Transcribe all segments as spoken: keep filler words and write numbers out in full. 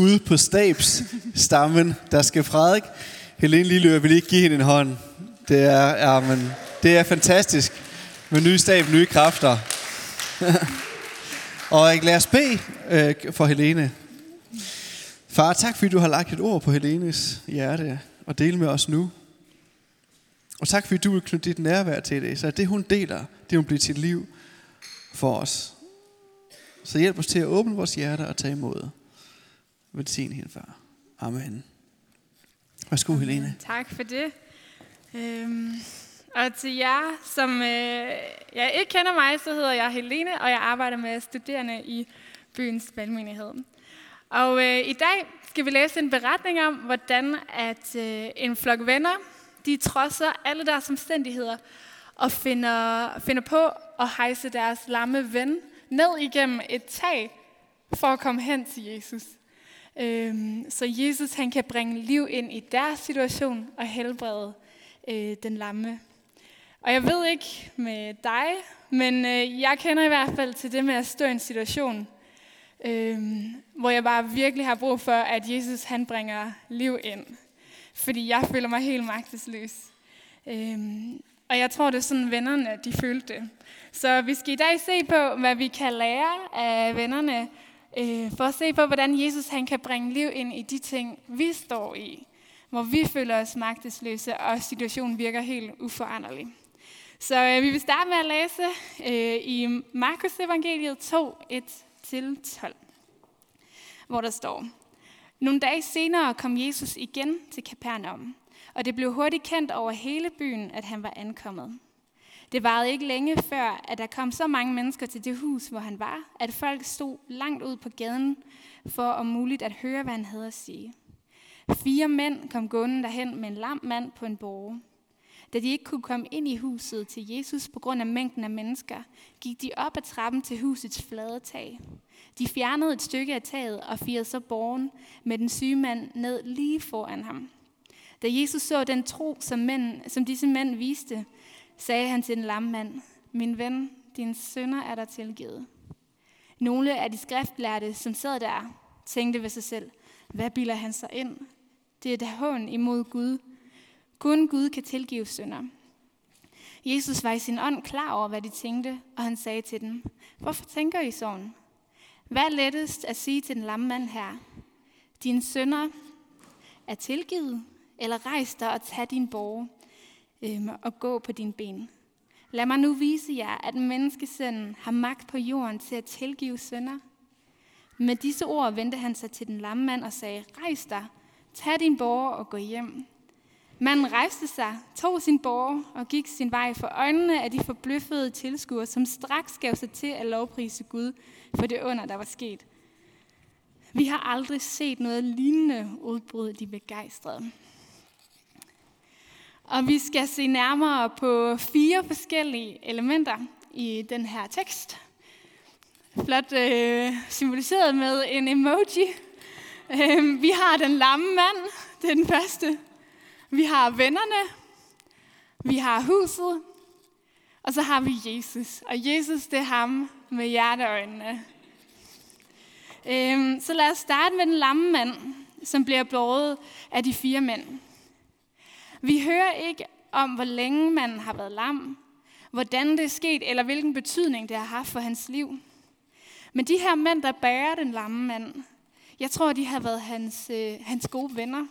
Gud på stabs stammen, der skal prædike. Helene Lillør vil ikke give hende en hånd. Det er, ja, men, det er fantastisk med nye stab, nye kræfter. Og lad os bede øh, for Helene. Far, tak fordi du har lagt et ord på Helenes hjerte og dele med os nu. Og tak fordi du vil knytte dit nærvær til det, så det hun deler, det hun bliver til liv for os. Så hjælp os til at åbne vores hjerter og tage imod. Velsign hende, far. Amen. Værsgo, Amen. Helene. Tak for det. Øhm, og til jer, som øh, jeg ikke kender mig, så hedder jeg Helene, og jeg arbejder med studerende i byens valgmenighed. Og øh, i dag skal vi læse en beretning om, hvordan at øh, en flok venner, de trodser alle deres omstændigheder og finder, finder på at hejse deres lamme ven ned igennem et tag for at komme hen til Jesus. Øhm, så Jesus han kan bringe liv ind i deres situation og helbrede øh, den lamme. Og jeg ved ikke med dig, men øh, jeg kender i hvert fald til det med at stå i en situation, Øhm, hvor jeg bare virkelig har brug for, at Jesus han bringer liv ind. Fordi jeg føler mig helt magtesløs. Øhm, og jeg tror, det er sådan, vennerne de følte det. Så vi skal i dag se på, hvad vi kan lære af vennerne, øh, for at se på, hvordan Jesus han kan bringe liv ind i de ting, vi står i. Hvor vi føler os magtesløse, og situationen virker helt uforanderlig. Så øh, vi vil starte med at læse øh, i Markus Evangeliet to, et til tolv, hvor der står: Nogle dage senere kom Jesus igen til Capernaum, og det blev hurtigt kendt over hele byen, at han var ankommet. Det varede ikke længe før, at der kom så mange mennesker til det hus, hvor han var, at folk stod langt ud på gaden for om muligt at høre, hvad han havde at sige. Fire mænd kom gående derhen med en lam mand på en båre. Da de ikke kunne komme ind i huset til Jesus på grund af mængden af mennesker, gik de op ad trappen til husets flade tag. De fjernede et stykke af taget og firede så borgen med den syge mand ned lige foran ham. Da Jesus så den tro, som, mænd, som disse mænd viste, sagde han til den lamme mand: Min ven, dine synder er der tilgivet. Nogle af de skriftlærde, som sad der, tænkte ved sig selv: Hvad bilder han sig ind? Det er da hån imod Gud. Kun Gud kan tilgive synder. Jesus var i sin ånd klar over, hvad de tænkte, og han sagde til dem: Hvorfor tænker I sådan? Hvad er lettest at sige til den lamme mand her? Dine synder er tilgivet, eller rejs dig og tag din båre øhm, og gå på dine ben. Lad mig nu vise jer, at menneskesønnen har magt på jorden til at tilgive synder. Med disse ord vendte han sig til den lamme mand og sagde: Rejs dig, tag din båre og gå hjem. Manden rejste sig, tog sin båre og gik sin vej for øjnene af de forbløffede tilskuere, som straks gav sig til at lovprise Gud for det under, der var sket. Vi har aldrig set noget lignende, udbrød de begejstrede. Og vi skal se nærmere på fire forskellige elementer i den her tekst. Flot øh, symboliseret med en emoji. Øh, vi har den lamme mand, det er den første. Vi har vennerne, vi har huset, og så har vi Jesus. Og Jesus, det er ham med hjerteøjnene. Øhm, så lad os starte med den lamme mand, som bliver båret af de fire mænd. Vi hører ikke om, hvor længe manden har været lam, hvordan det er sket, eller hvilken betydning det har haft for hans liv. Men de her mænd, der bærer den lamme mand, jeg tror, de har været hans, øh, hans gode venner.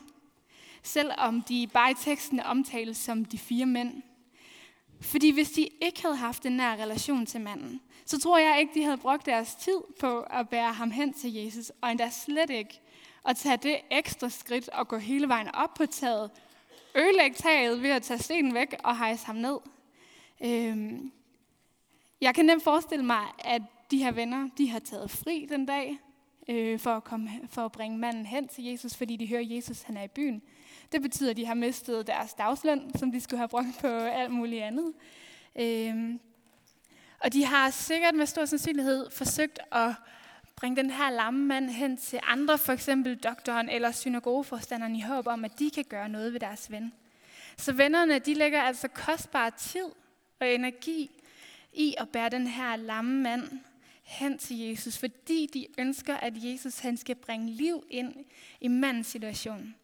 Selvom de bare i teksten omtales som de fire mænd. Fordi hvis de ikke havde haft en nær relation til manden, så tror jeg ikke, de havde brugt deres tid på at bære ham hen til Jesus, og endda slet ikke at tage det ekstra skridt og gå hele vejen op på taget, ødelægge taget ved at tage stenen væk og hejse ham ned. Øhm, jeg kan nemt forestille mig, at de her venner, de har taget fri den dag, øh, for, at komme, for at bringe manden hen til Jesus, fordi de hører, at Jesus han er i byen. Det betyder, at de har mistet deres dagsløn, som de skulle have brugt på alt muligt andet. Øhm, og de har sikkert med stor sandsynlighed forsøgt at bringe den her lamme mand hen til andre, for eksempel doktoren eller synagogeforstanderen, i håb om, at de kan gøre noget ved deres ven. Så vennerne, de lægger altså kostbar tid og energi i at bære den her lamme mand hen til Jesus, fordi de ønsker, at Jesus han skal bringe liv ind i mandens situation.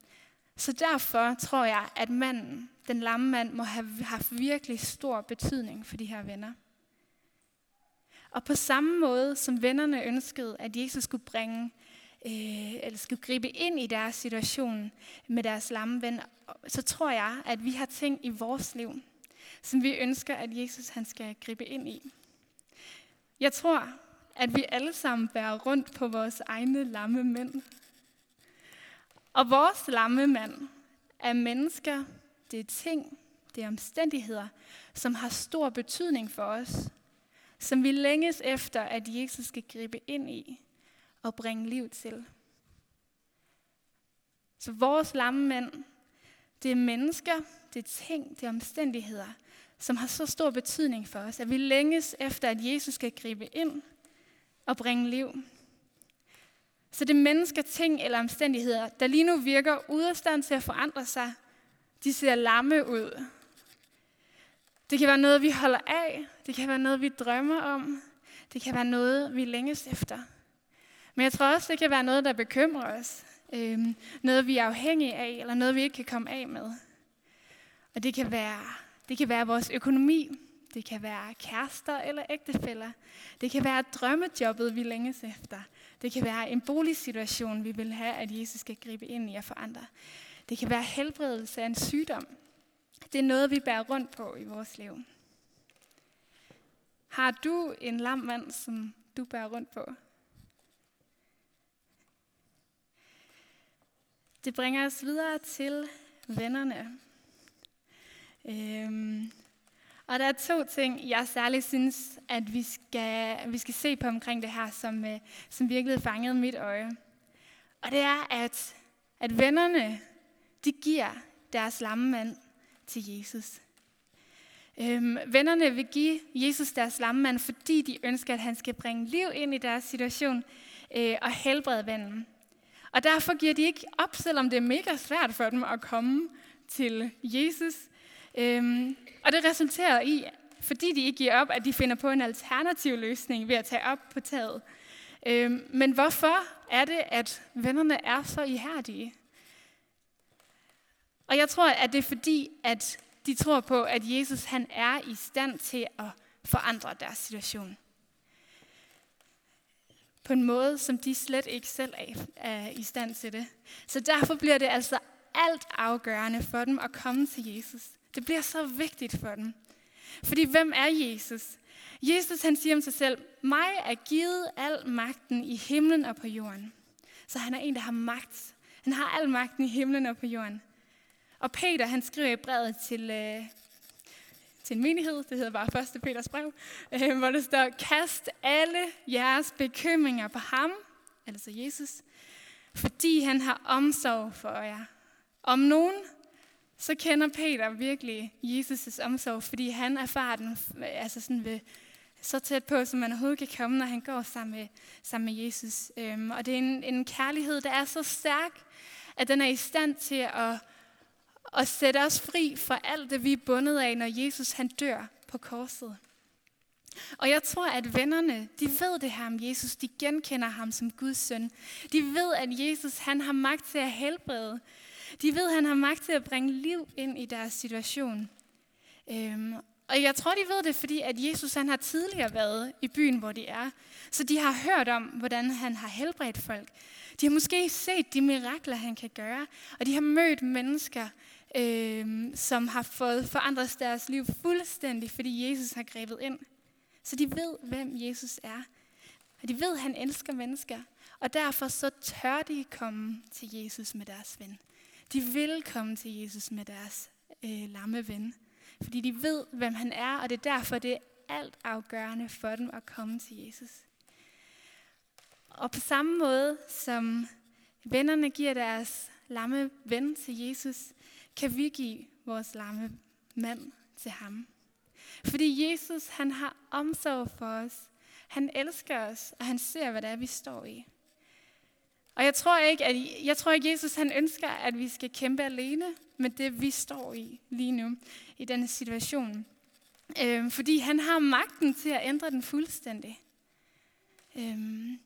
Så derfor tror jeg, at manden, den lamme mand, må have haft virkelig stor betydning for de her venner. Og på samme måde, som vennerne ønskede, at Jesus skulle bringe, øh, eller skulle gribe ind i deres situation med deres lamme ven, så tror jeg, at vi har ting i vores liv, som vi ønsker, at Jesus han skal gribe ind i. Jeg tror, at vi alle sammen bærer rundt på vores egne lamme mænd. Og vores lamme mand er mennesker, det er ting, det er omstændigheder, som har stor betydning for os, som vi længes efter, at Jesus skal gribe ind i og bringe liv til. Så vores lamme mænd, det er mennesker, det er ting, det er omstændigheder, som har så stor betydning for os, at vi længes efter, at Jesus skal gribe ind og bringe liv. Så det er mennesker, ting eller omstændigheder, der lige nu virker ude af stand til at forandre sig, de ser lamme ud. Det kan være noget, vi holder af. Det kan være noget, vi drømmer om. Det kan være noget, vi længes efter. Men jeg tror også, det kan være noget, der bekymrer os. Øhm, noget, vi er afhængige af, eller noget, vi ikke kan komme af med. Og det kan være, det kan være vores økonomi. Det kan være kærester eller ægtefæller. Det kan være drømmejobbet, vi længes efter. Det kan være en boligsituation, vi vil have, at Jesus skal gribe ind i og forandre. Det kan være helbredelse af en sygdom. Det er noget, vi bærer rundt på i vores liv. Har du en lam mand, som du bærer rundt på? Det bringer os videre til vennerne. Øhm, og der er to ting, jeg særligt synes, at vi skal, vi skal se på omkring det her, som, som virkelig fangede mit øje. Og det er, at, at vennerne, de giver deres lamme mand til Jesus. Øhm, vennerne vil give Jesus deres lamme mand, fordi de ønsker, at han skal bringe liv ind i deres situation øh, og helbrede vennen. Og derfor giver de ikke op, selvom det er mega svært for dem at komme til Jesus. Øhm, og det resulterer i, fordi de ikke giver op, at de finder på en alternativ løsning ved at tage op på taget. Øhm, men hvorfor er det, at vennerne er så ihærdige? Og jeg tror, at det er fordi, at de tror på, at Jesus han er i stand til at forandre deres situation. På en måde, som de slet ikke selv er i stand til det. Så derfor bliver det altså alt afgørende for dem at komme til Jesus. Det bliver så vigtigt for dem. Fordi hvem er Jesus? Jesus han siger om sig selv, mig er givet al magten i himlen og på jorden. Så han er en, der har magt. Han har al magten i himlen og på jorden. Og Peter, han skriver i brevet til, øh, til en menighed, det hedder bare første Peters brev, øh, hvor der står, kast alle jeres bekymringer på ham, altså Jesus, fordi han har omsorg for jer. Om nogen, så kender Peter virkelig Jesus' omsorg, fordi han erfarer den altså sådan ved, så tæt på, som man overhovedet kan komme, når han går sammen med, sammen med Jesus. Øh, og det er en, en kærlighed, der er så stærk, at den er i stand til at og sætte os fri fra alt det, vi er bundet af, når Jesus han dør på korset. Og jeg tror, at vennerne, de ved det her om Jesus. De genkender ham som Guds søn. De ved, at Jesus han har magt til at helbrede. De ved, at han har magt til at bringe liv ind i deres situation. Øhm, og jeg tror, de ved det, fordi at Jesus han har tidligere været i byen, hvor de er. Så de har hørt om, hvordan han har helbredt folk. De har måske set de mirakler, han kan gøre. Og de har mødt mennesker, Øhm, som har fået forandret deres liv fuldstændig, fordi Jesus har grebet ind. Så de ved, hvem Jesus er. Og de ved, at han elsker mennesker. Og derfor så tør de komme til Jesus med deres ven. De vil komme til Jesus med deres øh, lamme ven. Fordi de ved, hvem han er, og det er derfor, det er alt afgørende for dem at komme til Jesus. Og på samme måde, som vennerne giver deres lamme ven til Jesus, kan vi give vores lamme mand til ham. Fordi Jesus, han har omsorg for os. Han elsker os, og han ser, hvad det er, vi står i. Og jeg tror ikke, at jeg tror ikke, Jesus han ønsker, at vi skal kæmpe alene med det, vi står i lige nu, i denne situation. Øh, fordi han har magten til at ændre den fuldstændig. Øhm,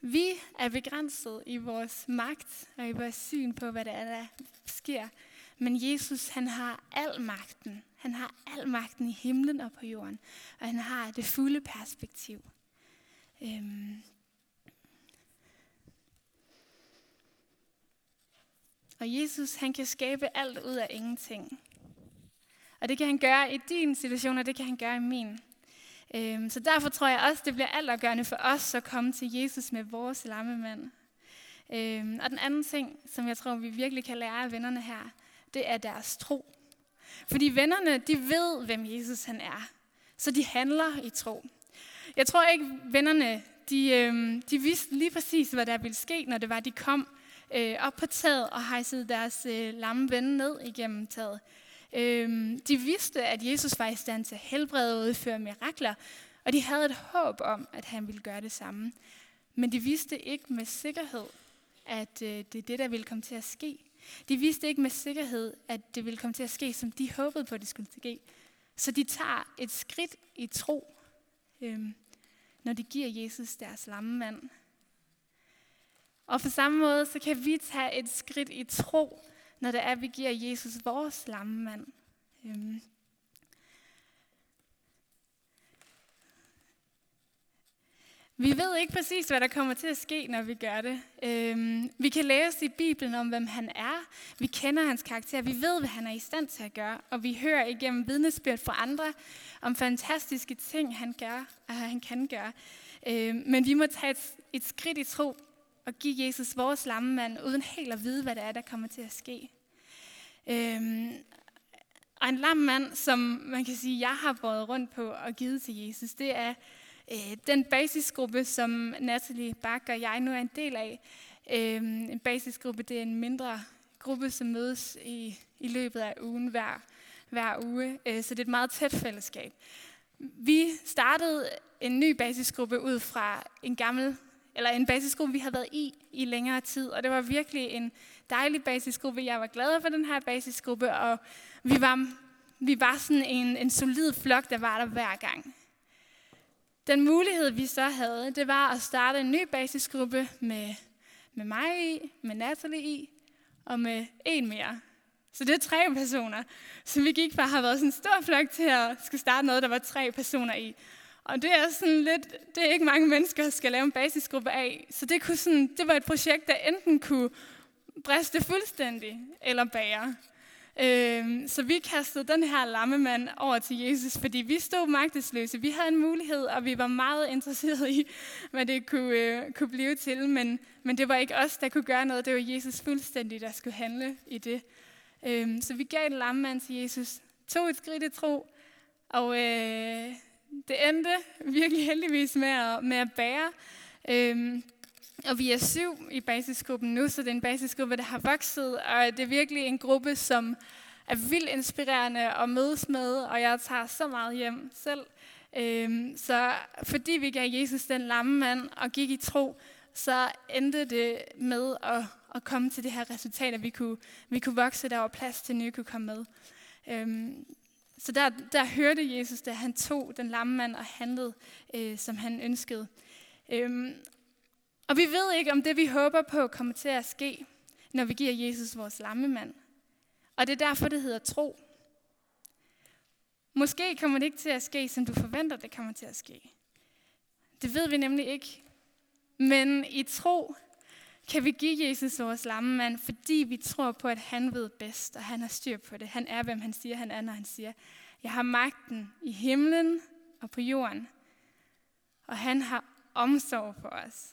vi er begrænset i vores magt og i vores syn på, hvad det er, der sker. Men Jesus, han har al magten. Han har al magten i himlen og på jorden. Og han har det fulde perspektiv. Øhm. Og Jesus, han kan skabe alt ud af ingenting. Og det kan han gøre i din situation, og det kan han gøre i min. Øhm, så derfor tror jeg også, det bliver altafgørende for os at komme til Jesus med vores lammemand. Øhm, og den anden ting, som jeg tror, vi virkelig kan lære af vennerne her, det er deres tro. Fordi vennerne, de ved, hvem Jesus han er. Så de handler i tro. Jeg tror ikke, vennerne, de, øhm, de vidste lige præcis, hvad der ville ske, når det var, de kom øh, op på taget og hejsede deres øh, lamme ven ned igennem taget. Øhm, de vidste, at Jesus var i stand til at helbrede og udføre mirakler, og de havde et håb om, at han ville gøre det samme. Men de vidste ikke med sikkerhed, at øh, det er det, der ville komme til at ske. De vidste ikke med sikkerhed, at det ville komme til at ske, som de håbede på, det skulle ske. Så de tager et skridt i tro, øhm, når de giver Jesus deres lammemand. Og på samme måde, så kan vi tage et skridt i tro, når det er, vi giver Jesus vores lammemand. Øhm. Vi ved ikke præcis, hvad der kommer til at ske, når vi gør det. Øhm. Vi kan læse i Bibelen om, hvem han er. Vi kender hans karakter. Vi ved, hvad han er i stand til at gøre. Og vi hører igennem vidnesbyrd fra andre om fantastiske ting, han gør og han kan gøre. Øhm. Men vi må tage et, et skridt i tro og give Jesus vores lammemand, uden helt at vide, hvad det er, der kommer til at ske. Øhm, og en lammemand, som man kan sige, jeg har båret rundt på og givet til Jesus, det er øh, den basisgruppe, som Natalie Bakker og jeg nu er en del af. Øhm, en basisgruppe, det er en mindre gruppe, som mødes i, i løbet af ugen hver, hver uge. Øh, så det er et meget tæt fællesskab. Vi startede en ny basisgruppe ud fra en gammel eller en basisgruppe, vi havde været i i længere tid. Og det var virkelig en dejlig basisgruppe. Jeg var glad for den her basisgruppe, og vi var, vi var sådan en, en solid flok, der var der hver gang. Den mulighed, vi så havde, det var at starte en ny basisgruppe med, med mig i, med Natalie i, og med en mere. Så det er tre personer. Så vi gik fra at have været sådan en stor flok til at skulle starte noget, der var tre personer i. Og det er sådan lidt, det er ikke mange mennesker, der skal lave en basisgruppe af. Så det, kunne sådan, det var et projekt, der enten kunne briste fuldstændig eller bære. Øhm, så vi kastede den her lammemand over til Jesus, fordi vi stod magtesløse. Vi havde en mulighed, og vi var meget interesserede i, hvad det kunne, øh, kunne blive til. Men, men det var ikke os, der kunne gøre noget. Det var Jesus fuldstændig, der skulle handle i det. Øhm, så vi gav en lammemand til Jesus, tog et skridt i tro, og... Øh, Det endte virkelig heldigvis med at, med at bære, øhm, og vi er syv i basisgruppen nu, så det er en basisgruppe, der har vokset, og det er virkelig en gruppe, som er vildt inspirerende at mødes med, og jeg tager så meget hjem selv. Øhm, så fordi vi gav Jesus den lammemand og gik i tro, så endte det med at, at komme til det her resultat, at vi kunne, vi kunne vokse, der var plads til nye kunne komme med. Øhm, Så der, der hørte Jesus, da han tog den lammemand og handlede, øh, som han ønskede. Øhm, og vi ved ikke, om det, vi håber på, kommer til at ske, når vi giver Jesus vores lammemand. Og det er derfor, det hedder tro. Måske kommer det ikke til at ske, som du forventer, det kommer til at ske. Det ved vi nemlig ikke. Men i tro kan vi give Jesus vores lammemand, fordi vi tror på, at han ved bedst, og han har styr på det. Han er, hvem han siger, han er, når han siger, jeg har magten i himlen og på jorden, og han har omsorg for os.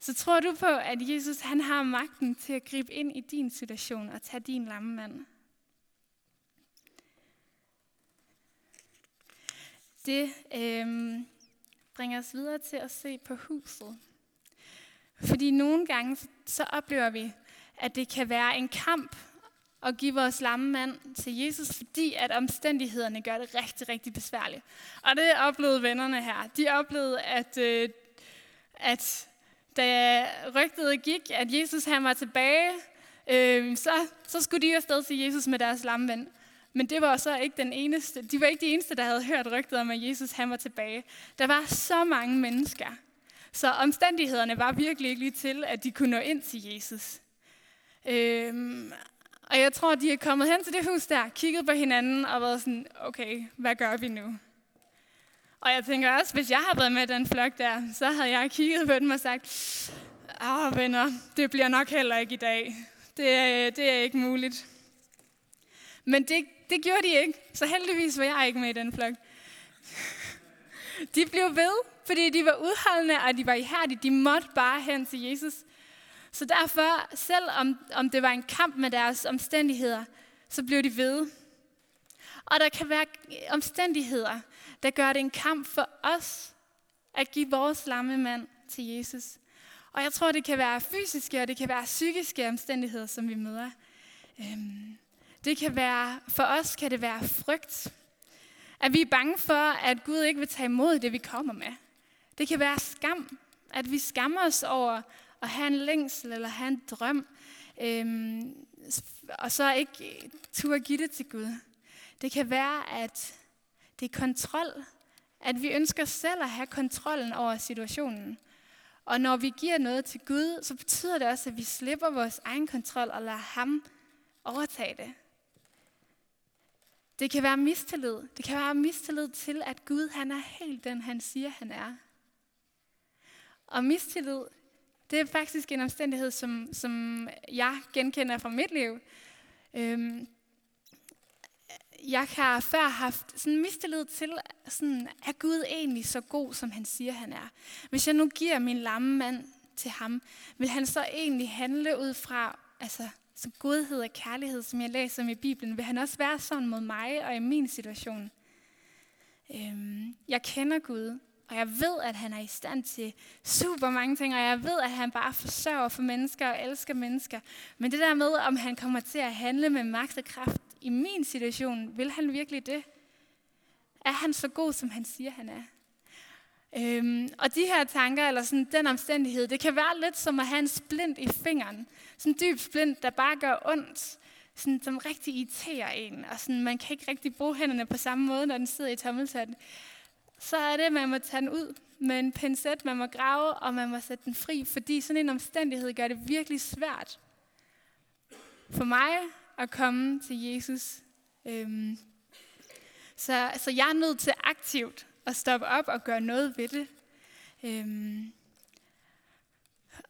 Så tror du på, at Jesus han har magten til at gribe ind i din situation og tage din lammemand? Det øh, bringer os videre til at se på huset. Fordi nogle gange, så oplever vi, at det kan være en kamp at give vores lammemand til Jesus, fordi at omstændighederne gør det rigtig, rigtig besværligt. Og det oplevede vennerne her. De oplevede, at, øh, at da rygtet gik, at Jesus han var tilbage, øh, så, så skulle de afsted til Jesus med deres lammemand. Men det var så ikke den eneste, de var ikke de eneste, der havde hørt rygtet om, at Jesus han var tilbage. Der var så mange mennesker. Så omstændighederne var virkelig ikke lige til, at de kunne nå ind til Jesus. Øhm, og jeg tror, de er kommet hen til det hus der, kigget på hinanden og været sådan, okay, hvad gør vi nu? Og jeg tænker også, hvis jeg havde været med den flok der, så havde jeg kigget på dem og sagt, åh venner, det bliver nok heller ikke i dag. Det er, det er ikke muligt. Men det, det gjorde de ikke, så heldigvis var jeg ikke med i den flok. De blev ved, fordi de var udholdende, og de var ihærdige. De måtte bare hen til Jesus. Så derfor, selvom om det var en kamp med deres omstændigheder, så blev de ved. Og der kan være omstændigheder, der gør det en kamp for os, at give vores lamme mand til Jesus. Og jeg tror, det kan være fysiske, og det kan være psykiske omstændigheder, som vi møder. Det kan være, for os kan det være frygt. At vi er bange for, at Gud ikke vil tage imod det, vi kommer med. Det kan være skam. At vi skammer os over at have en længsel eller have en drøm. Øhm, og så ikke turde give det til Gud. Det kan være, at det er kontrol. At vi ønsker selv at have kontrollen over situationen. Og når vi giver noget til Gud, så betyder det også, at vi slipper vores egen kontrol og lader ham overtage det. Det kan være mistillid. Det kan være mistillid til, at Gud han er helt den, han siger, han er. Og mistillid, det er faktisk en omstændighed, som, som jeg genkender fra mit liv. Øhm, jeg har før haft sådan mistillid til, sådan, er Gud egentlig så god, som han siger, han er? Hvis jeg nu giver min lamme mand til ham, vil han så egentlig handle ud fra... altså, så godhed og kærlighed, som jeg læser om i Bibelen, vil han også være sådan mod mig og i min situation. Øhm, jeg kender Gud, og jeg ved, at han er i stand til super mange ting, og jeg ved, at han bare forsørger for mennesker og elsker mennesker. Men det der med, om han kommer til at handle med magt og kraft i min situation, vil han virkelig det? Er han så god, som han siger, han er? Øhm, og de her tanker, eller sådan den omstændighed, det kan være lidt som at have en splint i fingeren. Sådan en dyb splint, der bare gør ondt. Sådan, som rigtig irriterer en. Og sådan, man kan ikke rigtig bruge hænderne på samme måde, når den sidder i tommeltotten. Så er det, at man må tage den ud med en pincet, man må grave, og man må sætte den fri. Fordi sådan en omstændighed gør det virkelig svært for mig at komme til Jesus. Øhm, så, så jeg er nødt til aktivt og stoppe op og gøre noget ved det. Øhm.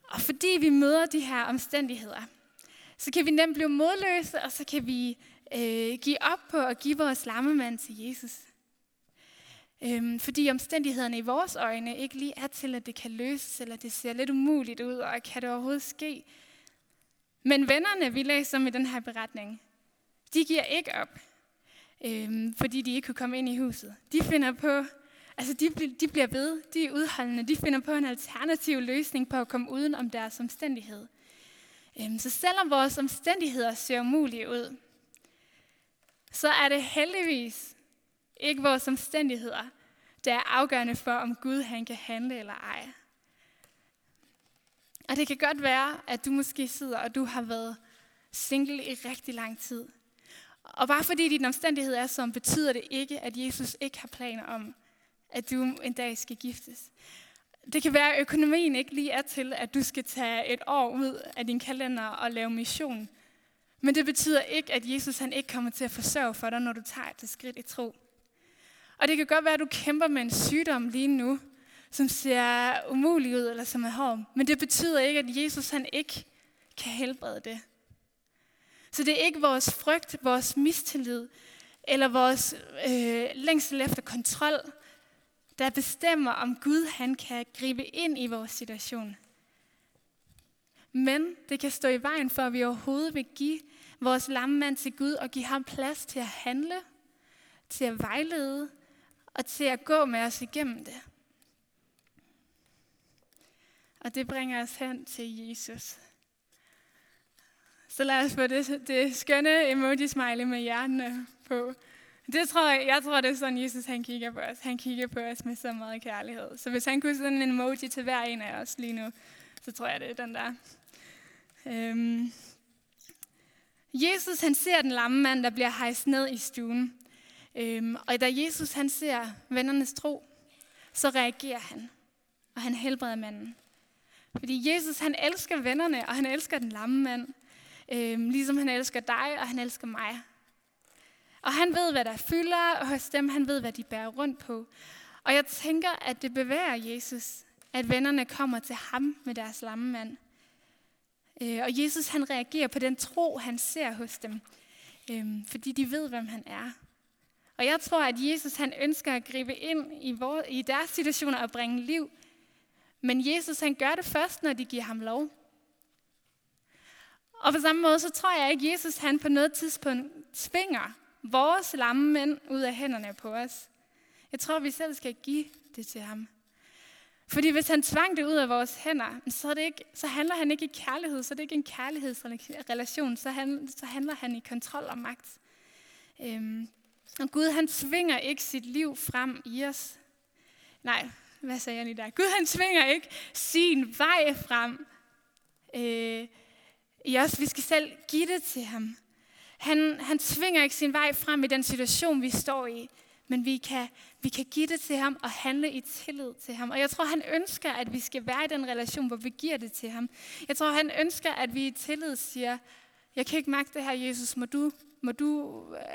Og fordi vi møder de her omstændigheder, så kan vi nemt blive modløse, og så kan vi øh, give op på at give vores lammemand til Jesus. Øhm, fordi omstændighederne i vores øjne ikke lige er til, at det kan løses, eller det ser lidt umuligt ud, og kan det overhovedet ske. Men vennerne, vi læser om i den her beretning, de giver ikke op, øhm, fordi de ikke kunne komme ind i huset. De finder på... Altså, de, de bliver ved, de er udholdende, de finder på en alternativ løsning på at komme uden om deres omstændighed. Så selvom vores omstændigheder ser umulige ud, så er det heldigvis ikke vores omstændigheder, der er afgørende for, om Gud han kan handle eller ej. Og det kan godt være, at du måske sidder, og du har været single i rigtig lang tid. Og bare fordi din omstændighed er sådan, betyder det ikke, at Jesus ikke har planer om, at du en dag skal giftes. Det kan være, at økonomien ikke lige er til, at du skal tage et år ud af din kalender og lave mission. Men det betyder ikke, at Jesus han ikke kommer til at forsørge for dig, når du tager det skridt i tro. Og det kan godt være, at du kæmper med en sygdom lige nu, som ser umulig ud eller som er hård. Men det betyder ikke, at Jesus han ikke kan helbrede det. Så det er ikke vores frygt, vores mistillid eller vores øh, længsel efter kontrol, der bestemmer, om Gud han kan gribe ind i vores situation. Men det kan stå i vejen for, at vi overhovedet vil give vores lamme mand til Gud og give ham plads til at handle, til at vejlede og til at gå med os igennem det. Og det bringer os hen til Jesus. Så lad os få det, det skønne emoji-smiley med hjertene på. Det tror jeg, jeg tror, det er sådan, Jesus han kigger på os. Han kigger på os med så meget kærlighed. Så hvis han kunne sådan en emoji til hver en af os lige nu, så tror jeg, det er den der. Øhm, Jesus han ser den lamme mand, der bliver hejst ned i stuen. Øhm, og da Jesus han ser vennernes tro, så reagerer han, og han helbreder manden. Fordi Jesus han elsker vennerne, og han elsker den lamme mand. Øhm, ligesom han elsker dig, og han elsker mig. Og han ved, hvad der fylder, og hos dem han ved, hvad de bærer rundt på. Og jeg tænker, at det bevæger Jesus, at vennerne kommer til ham med deres lamme mand. Og Jesus han reagerer på den tro, han ser hos dem, fordi de ved, hvem han er. Og jeg tror, at Jesus han ønsker at gribe ind i, vores, i deres situationer og bringe liv. Men Jesus han gør det først, når de giver ham lov. Og på samme måde, så tror jeg ikke, at Jesus han på noget tidspunkt tvinger vores lamme mænd ud af hænderne på os. Jeg tror, vi selv skal give det til ham. Fordi hvis han tvang det ud af vores hænder, så, er det ikke, så handler han ikke i kærlighed, så er det ikke en kærlighedsrelation, så, han, så handler han i kontrol og magt. Øhm, og Gud, han tvinger ikke sit liv frem i os. Nej, hvad sagde jeg lige der? Gud, han tvinger ikke sin vej frem øh, i os. Vi skal selv give det til ham. Han, han tvinger ikke sin vej frem i den situation, vi står i. Men vi kan, vi kan give det til ham og handle i tillid til ham. Og jeg tror, han ønsker, at vi skal være i den relation, hvor vi giver det til ham. Jeg tror, han ønsker, at vi i tillid siger, jeg kan ikke magte det her, Jesus. Må du, må du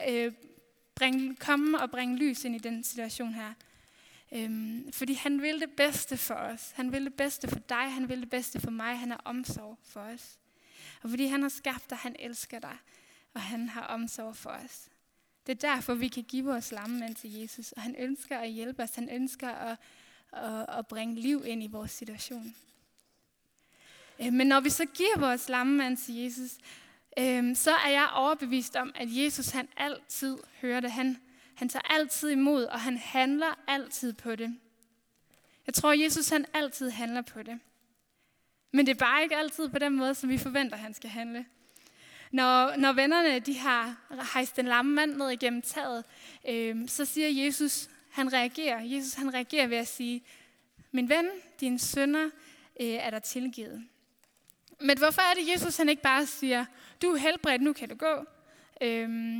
øh, bringe, komme og bringe lys ind i den situation her. Øhm, fordi han vil det bedste for os. Han vil det bedste for dig. Han vil det bedste for mig. Han har omsorg for os. Og fordi han har skabt dig, han elsker dig. Og han har omsorg for os. Det er derfor, vi kan give vores lamme mand til Jesus, og han ønsker at hjælpe os. Han ønsker at, at, at bringe liv ind i vores situation. Men når vi så giver vores lamme mand til Jesus, så er jeg overbevist om, at Jesus han altid hører det. Han, han tager altid imod, og han handler altid på det. Jeg tror, Jesus han altid handler på det. Men det er bare ikke altid på den måde, som vi forventer, han skal handle. Når, når vennerne de har hejst den lamme mand ned igennem taget, øh, så siger Jesus, han reagerer. Jesus han reagerer ved at sige, min ven, dine synder øh, er der tilgivet. Men hvorfor er det, Jesus han ikke bare siger, du er helbredt, nu kan du gå? Øh,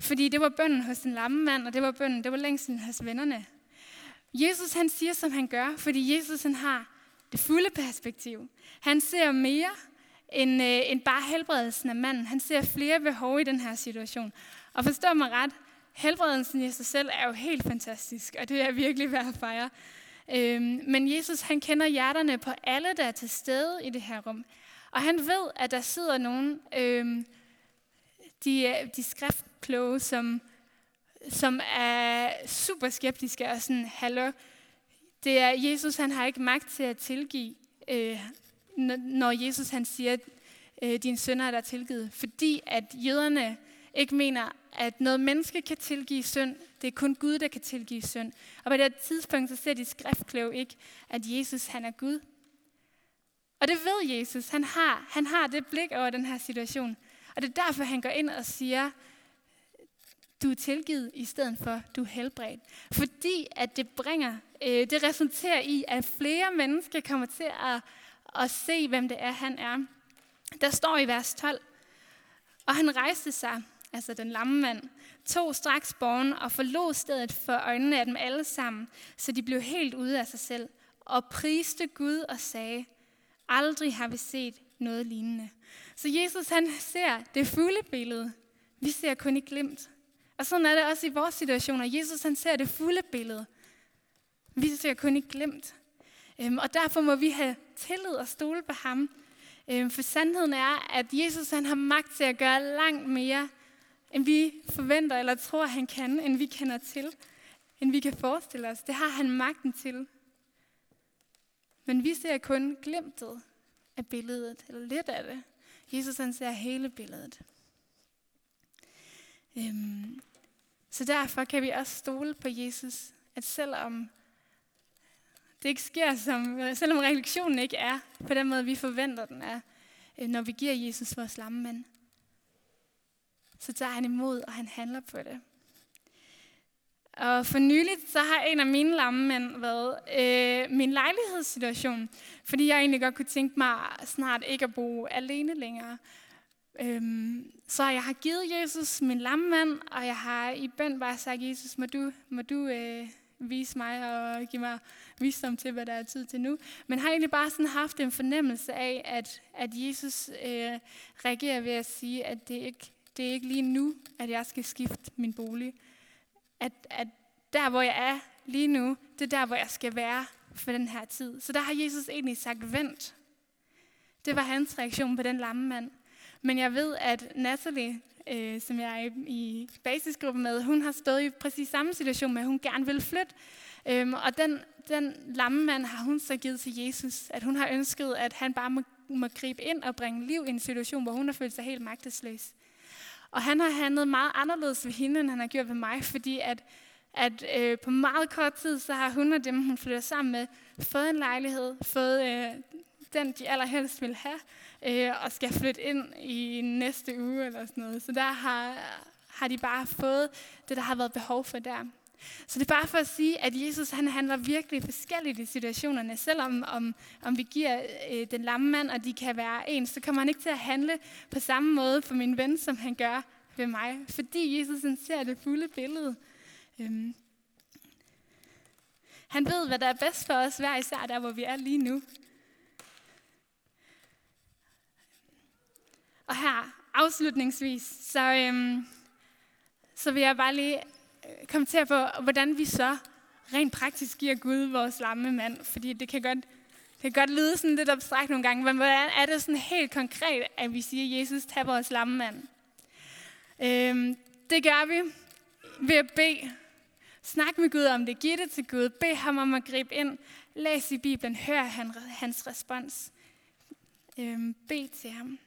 fordi det var bønnen hos den lamme mand, og det var bønnen, det var længst siden hos vennerne. Jesus han siger, som han gør, fordi Jesus han har det fulde perspektiv. Han ser mere En, en bare helbredelsen af manden. Han ser flere behov i den her situation. Og forstår mig ret, helbredelsen i sig selv er jo helt fantastisk, og det er virkelig værd at fejre. Øhm, men Jesus, han kender hjerterne på alle, der er til stede i det her rum. Og han ved, at der sidder nogen, øhm, de, de skriftkloge, som, som er super skeptiske og sådan, hallo, det er Jesus, han har ikke magt til at tilgive øh, når Jesus han siger, at dine synder er der tilgivet. Fordi at jøderne ikke mener, at noget menneske kan tilgive synd. Det er kun Gud, der kan tilgive synd. Og på det tidspunkt, så ser de skriftkloge ikke, at Jesus han er Gud. Og det ved Jesus. Han har, han har det blik over den her situation. Og det er derfor, han går ind og siger, du er tilgivet, i stedet for, du er helbredt. Fordi at det bringer, øh, det resulterer i, at flere mennesker kommer til at og se, hvem det er, han er. Der står i vers tolv, og han rejste sig, altså den lamme mand, tog straks borgen og forlod stedet for øjnene af dem alle sammen, så de blev helt ude af sig selv, og priste Gud og sagde, aldrig har vi set noget lignende. Så Jesus, han ser det fulde billede. Vi ser kun i glimt. Og sådan er det også i vores situationer. Jesus, han ser det fulde billede. Vi ser kun i glimt. Og derfor må vi have tillid og stole på ham. For sandheden er, at Jesus han har magt til at gøre langt mere, end vi forventer eller tror, han kan, end vi kender til, end vi kan forestille os. Det har han magten til. Men vi ser kun glimtet af billedet, eller lidt af det. Jesus han ser hele billedet. Så derfor kan vi også stole på Jesus, at selvom det ikke sker, som, selvom reaktionen ikke er på den måde, vi forventer den er, når vi giver Jesus vores lamme mand. Så tager han imod, og han handler på det. Og for nyligt, så har en af mine lamme mænd været øh, min lejlighedssituation, fordi jeg egentlig godt kunne tænke mig snart ikke at bo alene længere. Øhm, så jeg har givet Jesus min lamme mand, og jeg har i bøn bare sagt, Jesus, må du, må du øh, vise mig og give mig visdom til, hvad der er tid til nu. Men har egentlig bare sådan haft en fornemmelse af, at, at Jesus øh, reagerer ved at sige, at det ikke det er ikke lige nu, at jeg skal skifte min bolig. At, at der, hvor jeg er lige nu, det er der, hvor jeg skal være for den her tid. Så der har Jesus egentlig sagt, vent. Det var hans reaktion på den lamme mand. Men jeg ved, at Natalie, øh, som jeg er i, i basisgruppen med, hun har stået i præcis samme situation med, hun gerne vil flytte. Øhm, og den, den lamme mand har hun så givet til Jesus, at hun har ønsket, at han bare må, må gribe ind og bringe liv i en situation, hvor hun har følt sig helt magtesløs. Og han har handlet meget anderledes ved hende, end han har gjort ved mig, fordi at, at øh, på meget kort tid, så har hun og dem, hun flytter sammen med, fået en lejlighed, fået øh, den, de allerhelst vil have, øh, og skal flytte ind i næste uge eller sådan noget. Så der har, har de bare fået det, der har været behov for der. Så det er bare for at sige, at Jesus han handler virkelig forskelligt i situationerne. Selvom om, om vi giver øh, den lamme mand, og de kan være ens, så kommer han ikke til at handle på samme måde for min ven, som han gør ved mig. Fordi Jesus han ser det fulde billede. Øhm. Han ved, hvad der er bedst for os, hver især der, hvor vi er lige nu. Og her afslutningsvis, så, øhm, så vil jeg bare lige kommentere på, hvordan vi så rent praktisk giver Gud vores lamme mand. Fordi det kan godt, det kan godt lyde sådan lidt abstrakt nogle gange, men hvordan er det sådan helt konkret, at vi siger, Jesus, tag vores lamme mand? Øhm, det gør vi ved at bede. Snak med Gud om det. Giv det til Gud. Bed ham om at gribe ind. Læs i Bibelen. Hør hans respons. Øhm, bed til ham.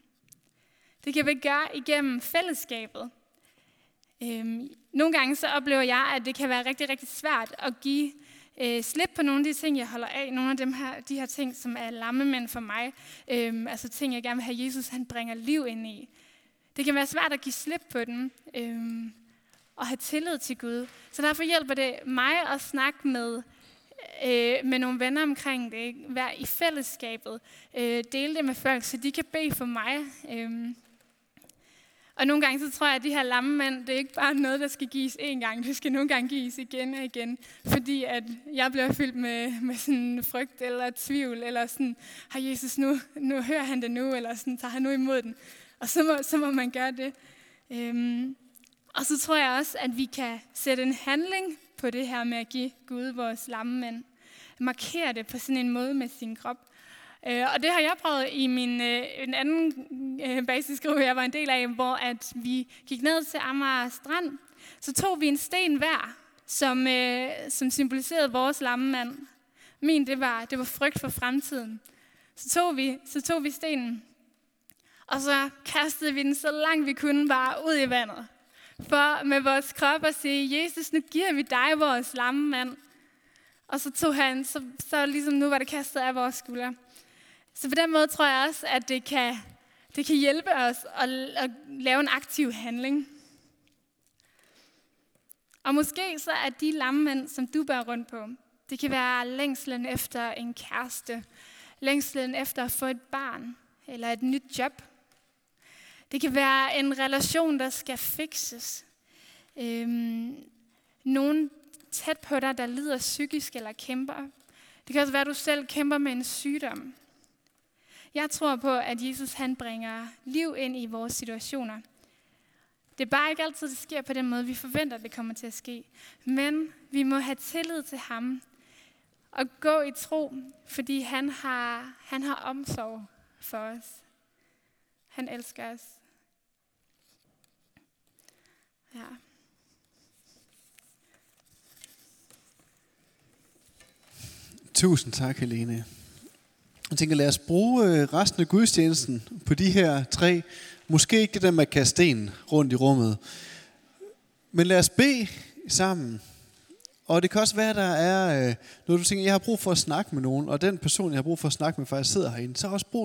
Det kan vi gøre igennem fællesskabet. Øhm, nogle gange så oplever jeg, at det kan være rigtig, rigtig svært at give øh, slip på nogle af de ting, jeg holder af. Nogle af dem her, de her ting, som er lammemænd for mig. Øhm, altså ting, jeg gerne vil have, Jesus han bringer liv ind i. Det kan være svært at give slip på dem øhm, og have tillid til Gud. Så derfor hjælper det mig at snakke med, øh, med nogle venner omkring det. Være i fællesskabet. Øh, dele det med folk, så de kan bede for mig. Øh, Og nogle gange så tror jeg, at de her lamme mænd, det er ikke bare noget, der skal gives én gang. Det skal nogle gange gives igen og igen. Fordi at jeg bliver fyldt med, med sådan frygt eller tvivl. Eller sådan, har Jesus nu, nu hører han det nu? Eller sådan, tager han nu imod den? Og så må, så må man gøre det. Øhm, og så tror jeg også, at vi kan sætte en handling på det her med at give Gud vores lamme mænd. Markere det på sådan en måde med sin krop. Og det har jeg prøvet i min øh, en anden øh, basisgruppe, jeg var en del af, hvor at vi gik ned til Amager Strand. Så tog vi en sten hver, som, øh, som symboliserede vores lammemand. Min, det var, det var frygt for fremtiden. Så tog vi, så tog vi stenen, og så kastede vi den så langt vi kunne bare ud i vandet. For med vores krop at sige, Jesus, nu giver vi dig vores lammemand. Og så tog han, så, så ligesom nu var det kastet af vores skulder. Så på den måde tror jeg også, at det kan, det kan hjælpe os at, at lave en aktiv handling. Og måske så er de lammemænd, som du bærer rundt på, det kan være længslen efter en kæreste, længslen efter at få et barn eller et nyt job. Det kan være en relation, der skal fikses. Øhm, nogen tæt på dig, der lider psykisk eller kæmper. Det kan også være, at du selv kæmper med en sygdom. Jeg tror på, at Jesus han bringer liv ind i vores situationer. Det er bare ikke altid, det sker på den måde, vi forventer, det kommer til at ske. Men vi må have tillid til ham og gå i tro, fordi han har, han har omsorg for os. Han elsker os. Ja. Tusind tak, Helene. Jeg tænker, lad os bruge resten af gudstjenesten på de her tre. Måske ikke det der med at kaste sten rundt i rummet. Men lad os bede sammen. Og det kan også være, at der er noget, du tænker, jeg har brug for at snakke med nogen, og den person, jeg har brug for at snakke med, faktisk sidder herinde. Så også brug